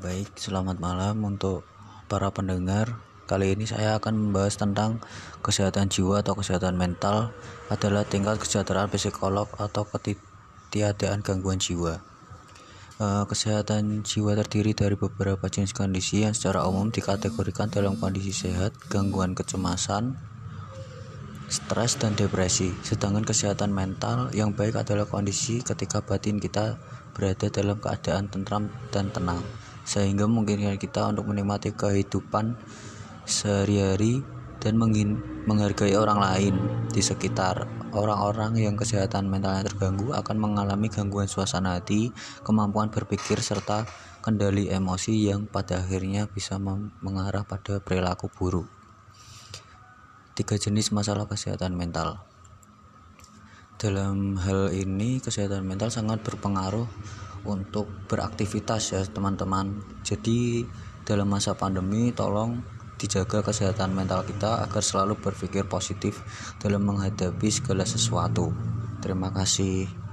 Baik, selamat malam untuk para pendengar. Kali ini saya akan membahas tentang kesehatan jiwa atau kesehatan mental adalah tingkat kesejahteraan psikolog atau ketiadaan gangguan jiwa. Kesehatan jiwa terdiri dari beberapa jenis kondisi yang secara umum dikategorikan dalam kondisi sehat, gangguan kecemasan, stres, dan depresi. Sedangkan kesehatan mental yang baik adalah kondisi ketika batin kita berada dalam keadaan tentram dan tenang, sehingga memungkinkan kita untuk menikmati kehidupan sehari-hari dan menghargai orang lain di sekitar. Orang-orang yang kesehatan mentalnya terganggu akan mengalami gangguan suasana hati, kemampuan berpikir, serta kendali emosi yang pada akhirnya bisa mengarah pada perilaku buruk. 3 jenis masalah kesehatan mental. Dalam hal ini kesehatan mental sangat berpengaruh untuk beraktivitas ya teman-teman. Jadi dalam masa pandemi tolong dijaga kesehatan mental kita agar selalu berpikir positif dalam menghadapi segala sesuatu. Terima kasih.